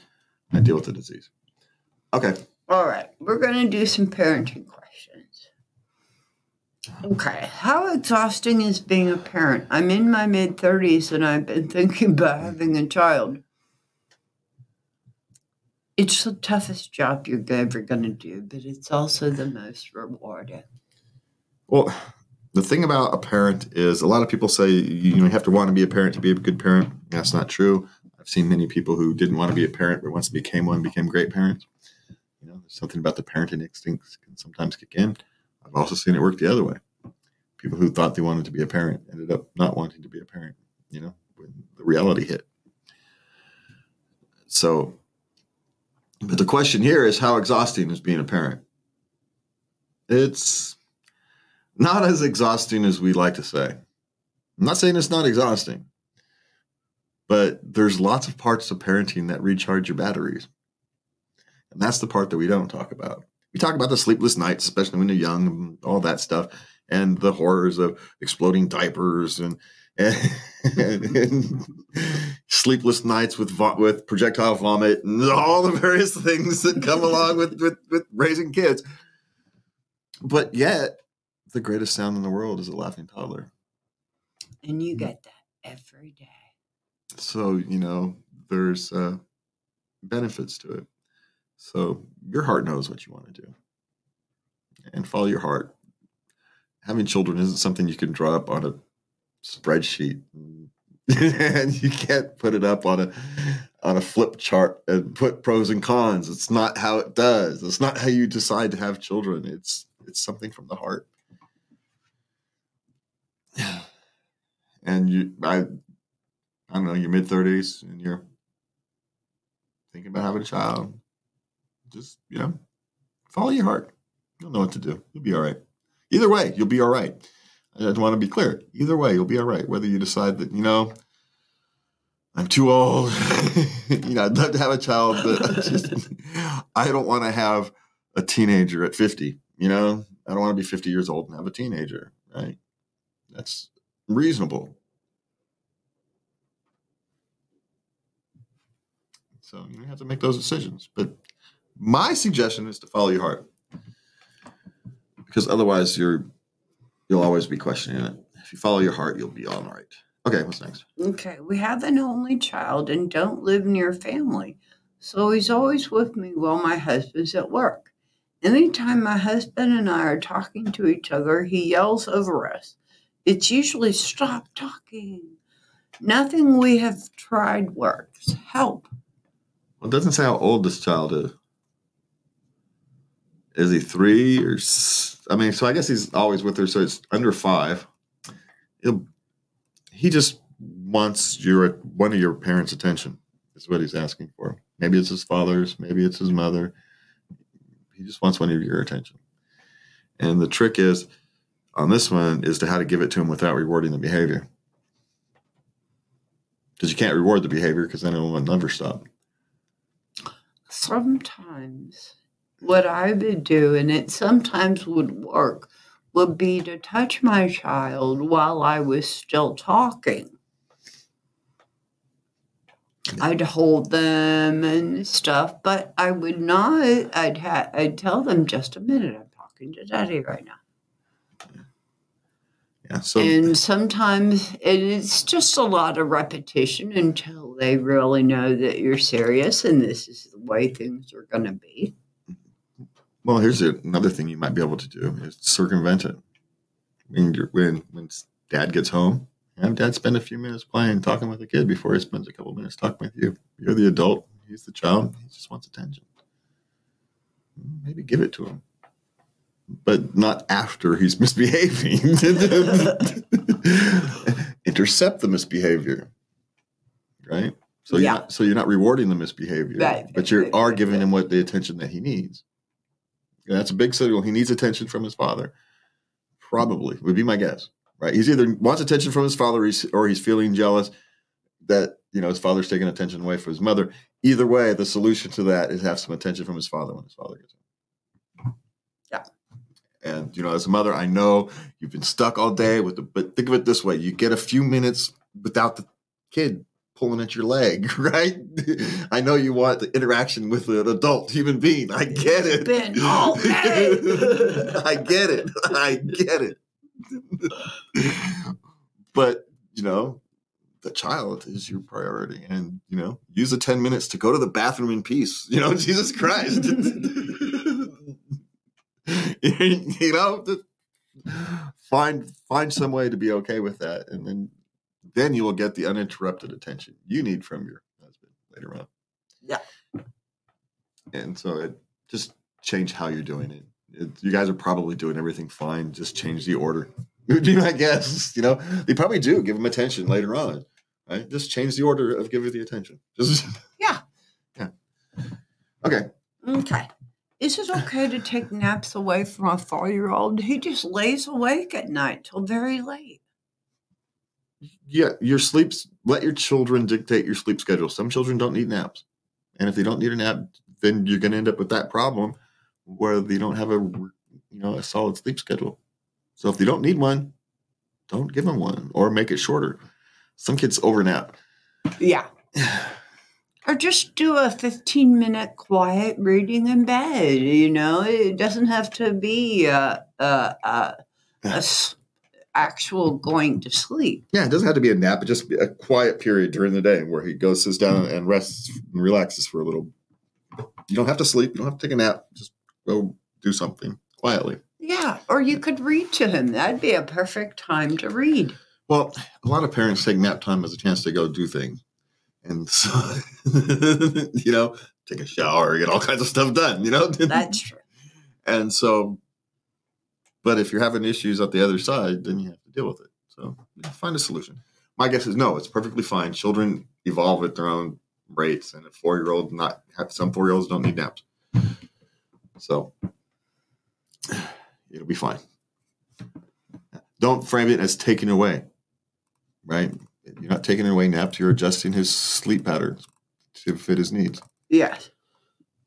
I deal with the disease. Okay. All right. We're going to do some parenting questions. Okay. How exhausting is being a parent? I'm in my mid-30s and I've been thinking about having a child. It's the toughest job you're ever going to do, but it's also the most rewarding. Well, the thing about a parent is a lot of people say, you know, you have to want to be a parent to be a good parent. That's not true. I've seen many people who didn't want to be a parent, but once they became one, became great parents. You know, there's something about the parenting instincts can sometimes kick in. I've also seen it work the other way. People who thought they wanted to be a parent ended up not wanting to be a parent, you know, when the reality hit. So... but the question here is, how exhausting is being a parent? It's not as exhausting as we like to say. I'm not saying it's not exhausting, but there's lots of parts of parenting that recharge your batteries. And that's the part that we don't talk about. We talk about the sleepless nights, especially when you're young and all that stuff, and the horrors of exploding diapers and sleepless nights with projectile vomit and all the various things that come along with raising kids. But yet, the greatest sound in the world is a laughing toddler. And you get that every day. So, you know, there's benefits to it. So your heart knows what you want to do. And follow your heart. Having children isn't something you can draw up on a spreadsheet. And you can't put it up on a flip chart and put pros and cons. It's not how it does. It's not how you decide to have children. It's something from the heart. And I don't know, your mid-30s and you're thinking about having a child. Just, you know, follow your heart. You'll know what to do. You'll be all right. Either way, you'll be all right. I just want to be clear. Either way, you'll be all right. Whether you decide that, you know, I'm too old. You know, I'd love to have a child, but I don't want to have a teenager at 50. You know, I don't want to be 50 years old and have a teenager, right? That's reasonable. So you have to make those decisions. But my suggestion is to follow your heart. Because otherwise, you'll always be questioning it. If you follow your heart, you'll be all right. Okay, what's next? Okay, we have an only child and don't live near family. So he's always with me while my husband's at work. Anytime my husband and I are talking to each other, he yells over us. It's usually, "Stop talking. Nothing we have tried works. Help." Well, it doesn't say how old this child is. Is he 3 or... I mean, so I guess he's always with her, so it's under 5. He just wants one of your parents' attention is what he's asking for. Maybe it's his father's, maybe it's his mother. He just wants one of your attention. And the trick is, on this one, is to how to give it to him without rewarding the behavior. Because you can't reward the behavior because then it will never stop. Sometimes... what I would do, and it sometimes would work, would be to touch my child while I was still talking. I'd hold them and stuff, but I would not. I'd tell them, "Just a minute, I'm talking to Daddy right now." Yeah. So, and sometimes it's just a lot of repetition until they really know that you're serious and this is the way things are going to be. Well, here's another thing you might be able to do is circumvent it. When Dad gets home, have Dad spend a few minutes playing, talking with the kid before he spends a couple minutes talking with you. You're the adult. He's the child. He just wants attention. Maybe give it to him. But not after he's misbehaving. Intercept the misbehavior. Right? So, yeah. You're not rewarding the misbehavior. Right. But you are giving him the attention that he needs. That's a big signal. He needs attention from his father. Probably would be my guess, right? He's either wants attention from his father or he's feeling jealous that, you know, his father's taking attention away from his mother. Either way, the solution to that is have some attention from his father when his father gets home. Yeah. And, you know, as a mother, I know you've been stuck all day but think of it this way. You get a few minutes without the kid pulling at your leg, right? I know you want the interaction with an adult human being. I get it. It's been all day. I get it. But, you know, the child is your priority. And, you know, use the 10 minutes to go to the bathroom in peace. You know, Jesus Christ. You know, find some way to be okay with that. And then you will get the uninterrupted attention you need from your husband later on. Yeah. And so just change how you're doing it. You guys are probably doing everything fine. Just change the order. It would be my guess. You know, they probably do give them attention later on. Right? Just change the order of giving the attention. Yeah. Okay. Is it okay to take naps away from a 4-year-old? He just lays awake at night till very late. Yeah, let your children dictate your sleep schedule. Some children don't need naps. And if they don't need a nap, then you're going to end up with that problem where they don't have a solid sleep schedule. So if they don't need one, don't give them one or make it shorter. Some kids overnap. Yeah. Or just do a 15-minute quiet reading in bed, you know? It doesn't have to be actual going to sleep. Yeah, it doesn't have to be a nap. It just be a quiet period during the day where he goes, sits down and rests and relaxes for a little. You don't have to sleep. You don't have to take a nap. Just go do something quietly. Yeah, or you could read to him. That'd be a perfect time to read. Well, a lot of parents take nap time as a chance to go do things. And so, you know, take a shower, get all kinds of stuff done, you know? That's true. And so, but if you're having issues at the other side, then you have to deal with it. So find a solution. My guess is no, it's perfectly fine. Children evolve at their own rates, and some 4-year-olds don't need naps. So it'll be fine. Don't frame it as taken away, right? You're not taking away naps. You're adjusting his sleep patterns to fit his needs. Yes.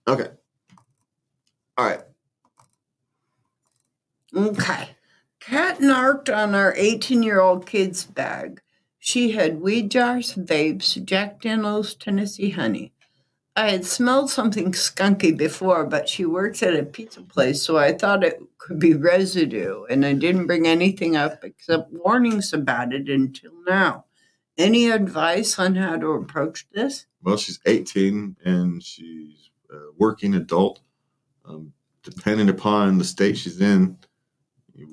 Okay. All right. Okay. Kat narked on our 18-year-old kid's bag. She had weed jars, vapes, Jack Daniels, Tennessee honey. I had smelled something skunky before, but she works at a pizza place, so I thought it could be residue, and I didn't bring anything up except warnings about it until now. Any advice on how to approach this? Well, she's 18 and she's a working adult. Depending upon the state she's in,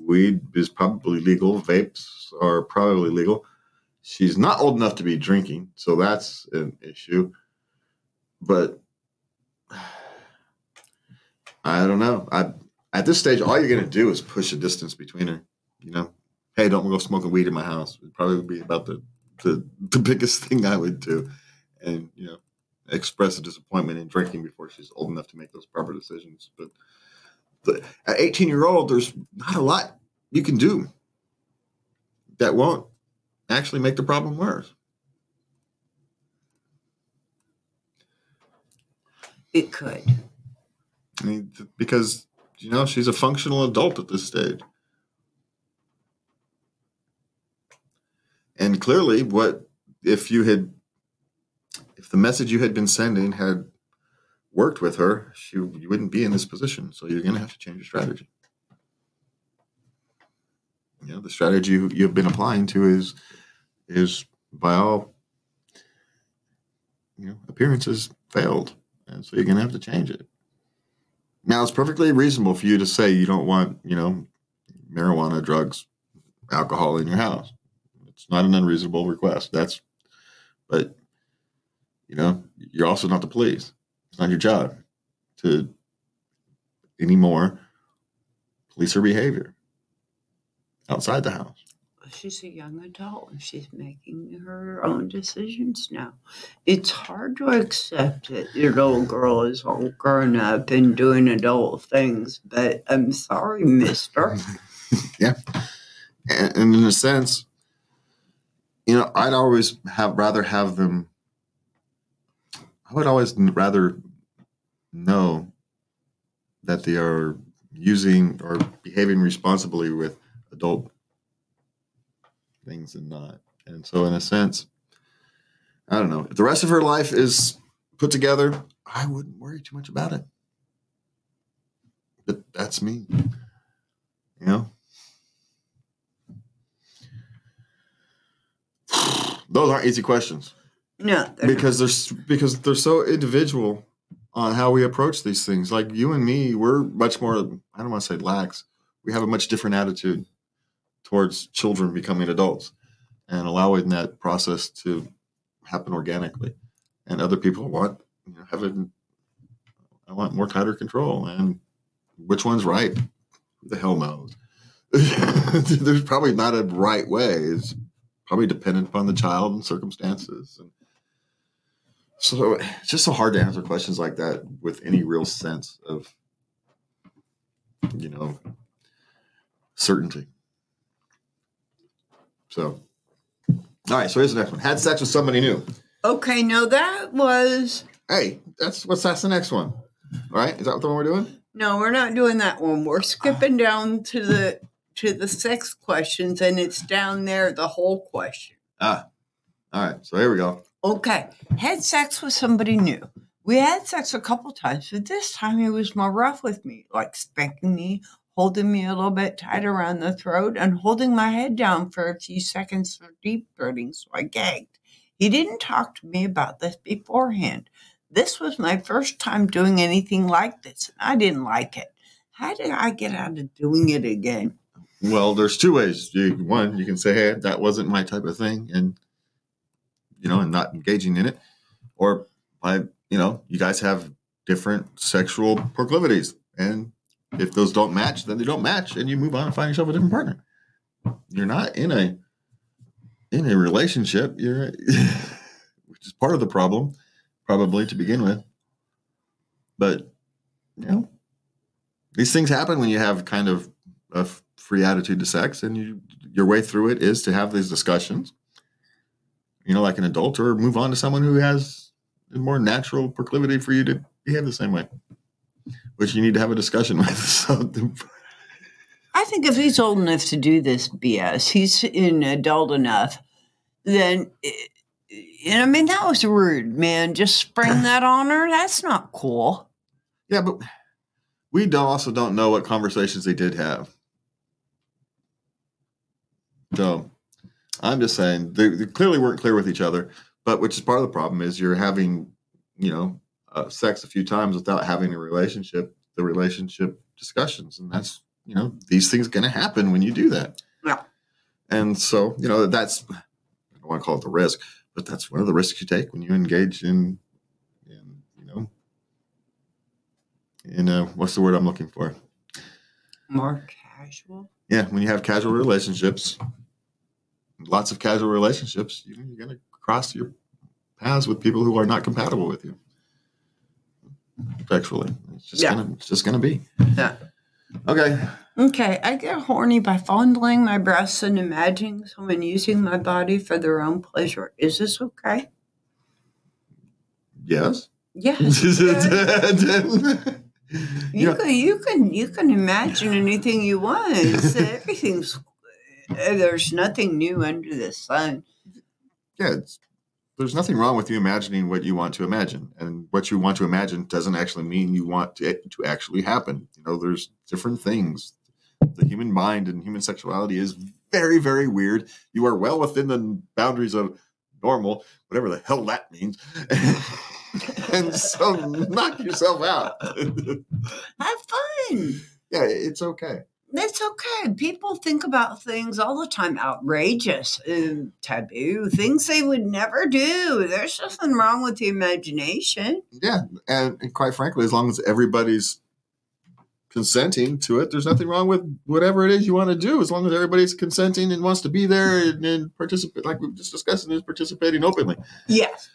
weed is probably legal. Vapes are probably legal. She's not old enough to be drinking, so that's an issue. But I don't know. At this stage, all you're going to do is push a distance between her. You know, hey, don't go smoking weed in my house. It'd probably be about the biggest thing I would do, and you know, express a disappointment in drinking before she's old enough to make those proper decisions. But at 18-year-old, there's not a lot you can do that won't actually make the problem worse. It could. I mean, because you know she's a functional adult at this stage. And clearly, if the message you had been sending had worked with her, you wouldn't be in this position. So you're going to have to change your strategy. You know, the strategy you've been applying to is by all appearances failed, and so you're going to have to change it. Now, it's perfectly reasonable for you to say you don't want marijuana, drugs, alcohol in your house. It's not an unreasonable request. But you're also not the police. It's not your job to anymore police her behavior outside the house. She's a young adult and she's making her own decisions now. It's hard to accept that your little girl is all grown up and doing adult things, but I'm sorry, mister. Yeah. And in a sense, I'd always rather have them. I would always rather know that they are using or behaving responsibly with adult things and not. And so, in a sense, I don't know. If the rest of her life is put together, I wouldn't worry too much about it. But that's me, Those aren't easy questions. No. Because they're so individual on how we approach these things. Like you and me, we're much more, I don't want to say lax. We have a much different attitude towards children becoming adults and allowing that process to happen organically. And other people want more tighter control. And which one's right? Who the hell knows? There's probably not a right way. It's probably dependent upon the child and circumstances. And so it's just so hard to answer questions like that with any real sense of, certainty. So, all right. So here's the next one. Had sex with somebody new. Okay. No, that was. Hey, that's the next one. All right. Is that what the one we're doing? No, we're not doing that one. We're skipping down to the sex questions, and it's down there, the whole question. All right. So here we go. Okay. Had sex with somebody new. We had sex a couple times, but this time he was more rough with me, like spanking me, holding me a little bit tight around the throat, and holding my head down for a few seconds for deep throating, so I gagged. He didn't talk to me about this beforehand. This was my first time doing anything like this, and I didn't like it. How did I get out of doing it again? Well, there's two ways. One, you can say, hey, that wasn't my type of thing, and, you know, and not engaging in it. Or, you guys have different sexual proclivities. And if those don't match, then they don't match, and you move on and find yourself a different partner. You're not in a relationship, which is part of the problem, probably, to begin with. But, these things happen when you have kind of a free attitude to sex, and your way through it is to have these discussions, like an adult, or move on to someone who has a more natural proclivity for you to behave the same way, which you need to have a discussion with. So I think if he's old enough to do this BS, he's an adult enough, then, that was rude, man. Just spring that on her. That's not cool. Yeah, but we don't know what conversations they did have. So I'm just saying they clearly weren't clear with each other, but which is part of the problem is you're having, sex a few times without having the relationship discussions. And that's, these things going to happen when you do that. Yeah. And so, that's, I don't want to call it the risk, but that's one of the risks you take when you engage in what's the word I'm looking for? More casual? Yeah, when you have casual relationships, lots of casual relationships, you're going to cross your paths with people who are not compatible with you sexually. It's just going to be. Yeah. Okay, I get horny by fondling my breasts and imagining someone using my body for their own pleasure. Is this okay? Yes. Yes. You can imagine anything you want. Everything's there's nothing new under the sun. Yeah, there's nothing wrong with you imagining what you want to imagine, and what you want to imagine doesn't actually mean you want it to actually happen. There's different things. The human mind and human sexuality is very, very weird. You are well within the boundaries of normal, whatever the hell that means. And so knock yourself out. Have fun. Yeah, it's okay. It's okay. People think about things all the time, outrageous, taboo, things they would never do. There's nothing wrong with the imagination. Yeah, and quite frankly, as long as everybody's consenting to it, there's nothing wrong with whatever it is you want to do, as long as everybody's consenting and wants to be there and participate, like we've just discussed, is participating openly. Yes.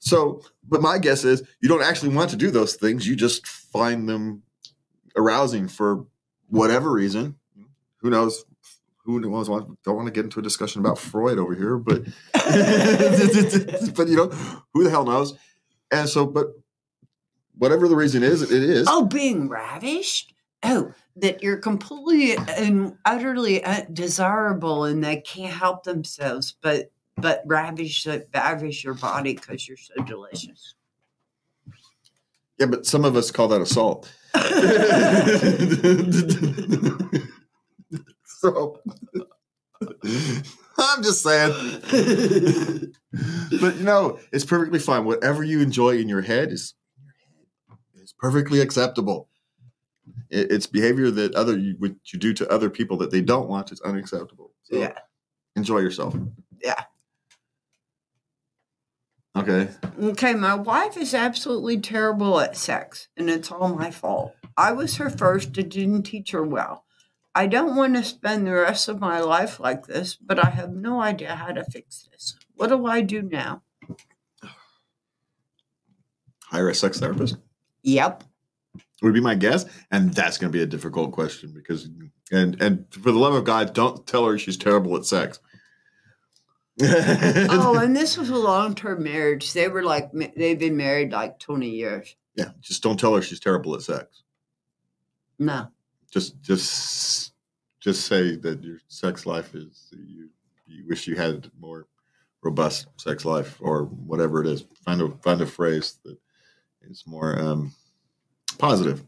So, but my guess is you don't actually want to do those things. You just find them arousing for whatever reason. Who knows? Don't want to get into a discussion about Freud over here, but but who the hell knows? And so, but whatever the reason is, it is. Oh, being ravished. Oh, that you're completely and utterly desirable, and they can't help themselves, but ravish your body because you're so delicious. Yeah, but some of us call that assault. So, I'm just saying. But, it's perfectly fine. Whatever you enjoy in your head is perfectly acceptable. It's behavior that what you do to other people that they don't want is unacceptable. So, yeah. Enjoy yourself. Yeah. Okay, my wife is absolutely terrible at sex, and it's all my fault. I was her first and didn't teach her well. I don't want to spend the rest of my life like this, but I have no idea how to fix this. What do I do now? Hire a sex therapist? Yep. Would be my guess, and that's going to be a difficult question because, and for the love of God, don't tell her she's terrible at sex. Oh, and this was a long-term marriage. They were they've been married 20 years. Yeah, just don't tell her she's terrible at sex. No. Just say that your sex life is you wish you had more robust sex life or whatever it is. Find a phrase that is more positive.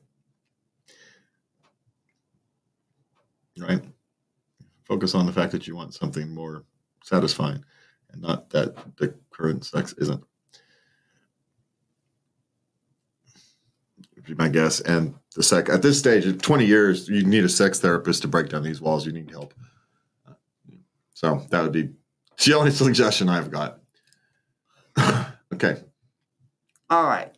Right? Focus on the fact that you want something more satisfying and not that the current sex isn't. Would be my guess. And the sex at this stage, at 20 years, you need a sex therapist to break down these walls. You need help. So that would be the only suggestion I've got. Okay. All right.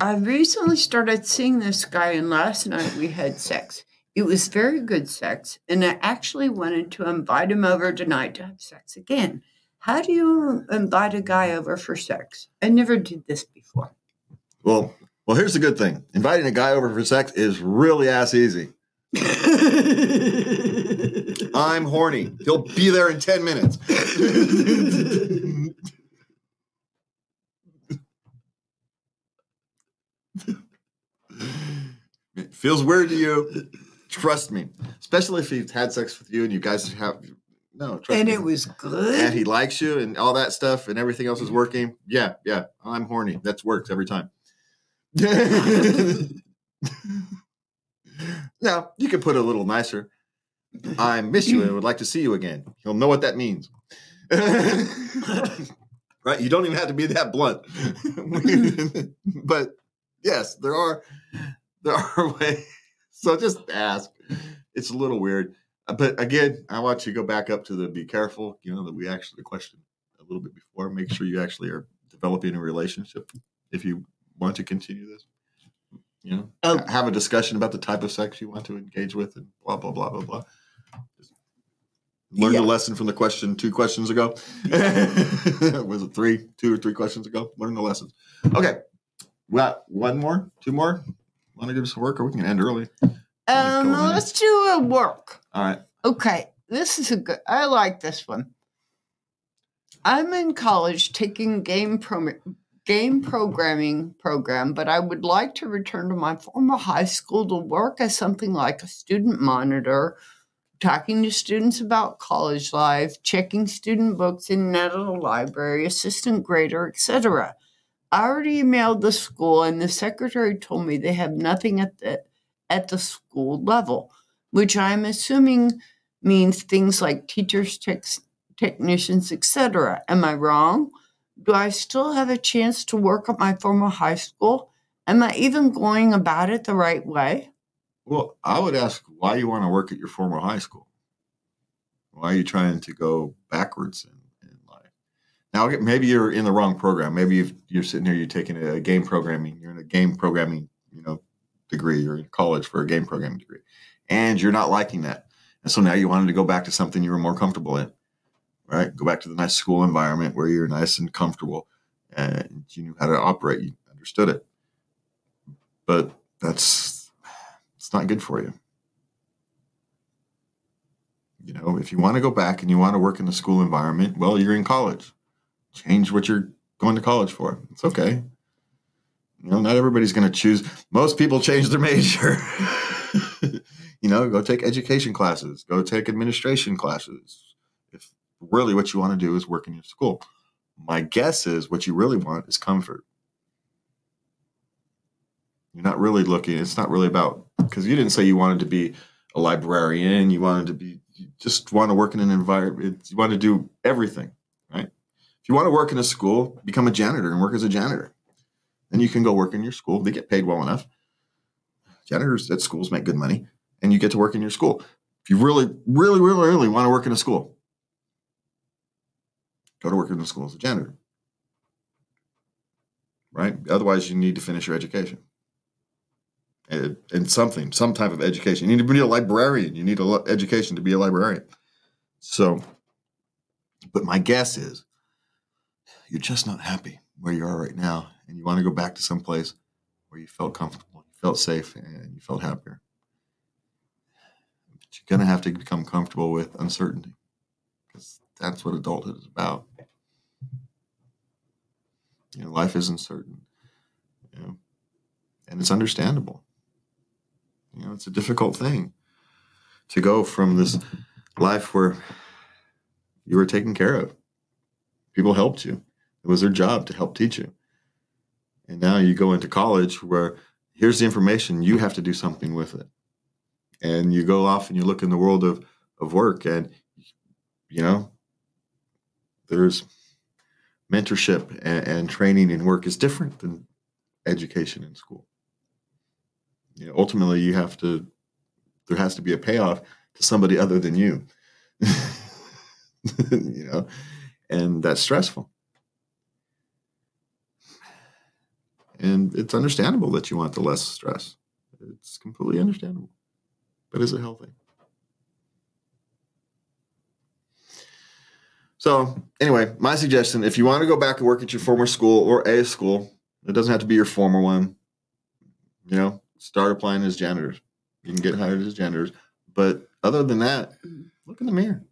I recently started seeing this guy, and last night we had sex. It was very good sex, and I actually wanted to invite him over tonight to have sex again. How do you invite a guy over for sex? I never did this before. Well, here's the good thing. Inviting a guy over for sex is really ass easy. I'm horny. He'll be there in 10 minutes. It feels weird to you. Trust me. Especially if he's had sex with you and you guys have... No, trust me. And it was good. And he likes you and all that stuff and everything else is working. Yeah. I'm horny. That works every time. Now, you could put it a little nicer. I miss you and would like to see you again. He'll know what that means. Right? You don't even have to be that blunt. But... Yes, there are ways. So just ask. It's a little weird, but again, I want you to go back up to the be careful. You know that we actually questioned a little bit before. Make sure you actually are developing a relationship if you want to continue this. You know, have a discussion about the type of sex you want to engage with, and blah blah blah blah blah. Just learn the lesson from the question 2 questions ago. Was it 2 or 3 questions ago? Learn the lessons. Okay. Well, 1 more, 2 more. Want to give us a work, or we can end early? Let's do a work. All right. Okay, this is a good. I like this one. I'm in college taking game programming program, but I would like to return to my former high school to work as something like a student monitor, talking to students about college life, checking student books in and out of the library, assistant grader, etc. I already emailed the school, and the secretary told me they have nothing at the school level, which I'm assuming means things like teachers, technicians, etc. Am I wrong? Do I still have a chance to work at my former high school? Am I even going about it the right way? Well, I would ask why you want to work at your former high school. Why are you trying to go backwards and now, maybe you're in the wrong program. Maybe you're sitting here, you're taking a game programming. You're in a game programming, degree. You're in college for a game programming degree. And you're not liking that. And so now you wanted to go back to something you were more comfortable in, right? Go back to the nice school environment where you're nice and comfortable and you knew how to operate. You understood it. But it's not good for you. You know, if you want to go back and you want to work in the school environment, well, you're in college. Change what you're going to college for. It's okay. You know, not everybody's going to choose. Most people change their major. Go take education classes. Go take administration classes. If really what you want to do is work in your school. My guess is what you really want is comfort. You're not really looking. It's not really about, because you didn't say you wanted to be a librarian. You just want to work in an environment. You want to do everything, right? You want to work in a school, become a janitor and work as a janitor. Then you can go work in your school. They get paid well enough. Janitors at schools make good money, and you get to work in your school. If you really, really, really, really want to work in a school, go to work in the school as a janitor. Right? Otherwise, you need to finish your education. And some type of education. You need to be a librarian. You need an education to be a librarian. So, but my guess is, you're just not happy where you are right now, and you want to go back to some place where you felt comfortable, you felt safe, and you felt happier. But you're going to have to become comfortable with uncertainty, because that's what adulthood is about. Life is uncertain, and it's understandable. It's a difficult thing to go from this life where You were taken care of. People helped you. It was their job to help teach you. And now you go into college where here's the information. You have to do something with it. And you go off and you look in the world of work, and, you know, there's mentorship and training in work is different than education in school. You know, ultimately, you have to, there has to be a payoff to somebody other than you, you know, and that's stressful. And it's understandable that you want the less stress. It's completely understandable. But is it healthy? So anyway, my suggestion, if you want to go back and work at your former school or a school, it doesn't have to be your former one, you know, start applying as janitors. You can get hired as janitors. But other than that, look in the mirror.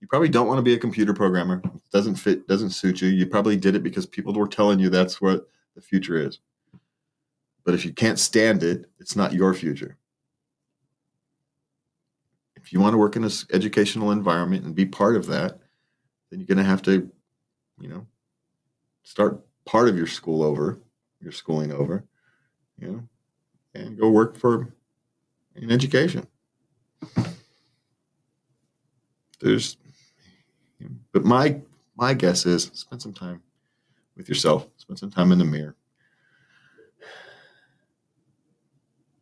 You probably don't want to be a computer programmer. It doesn't fit, doesn't suit you. You probably did it because people were telling you that's what the future is. But if you can't stand it, it's not your future. If you want to work in an educational environment and be part of that, then you're going to have to, you know, start part of your school over, your schooling over, you know, and go work for an education. There's, but my guess is spend some time with yourself, spend some time in the mirror.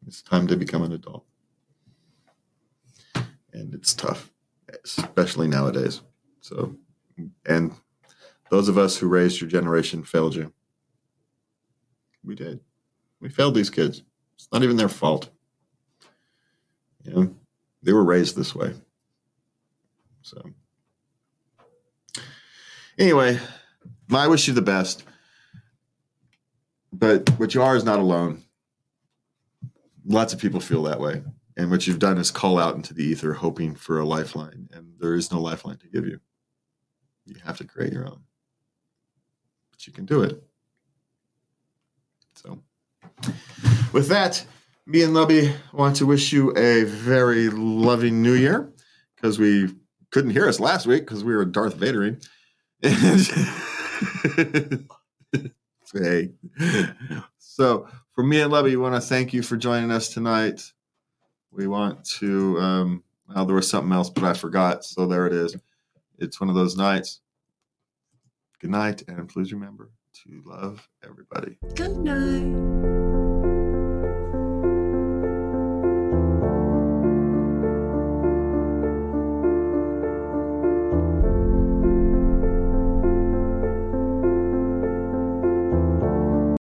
It's time to become an adult. And it's tough, especially nowadays. So, and those of us who raised your generation failed you. We did. We failed these kids. It's not even their fault. You know, they were raised this way. So, anyway, I wish you the best. But what you are is not alone. Lots of people feel that way. And what you've done is call out into the ether hoping for a lifeline. And there is no lifeline to give you. You have to create your own. But you can do it. So with that, me and Lubby want to wish you a very loving new year, because we couldn't hear us last week because we were Darth Vadering. Hey. So for me and Lubby, we want to thank you for joining us tonight. We want to, well, there was something else, but I forgot. So there it is. It's one of those nights. Good night. And please remember to love everybody. Good night.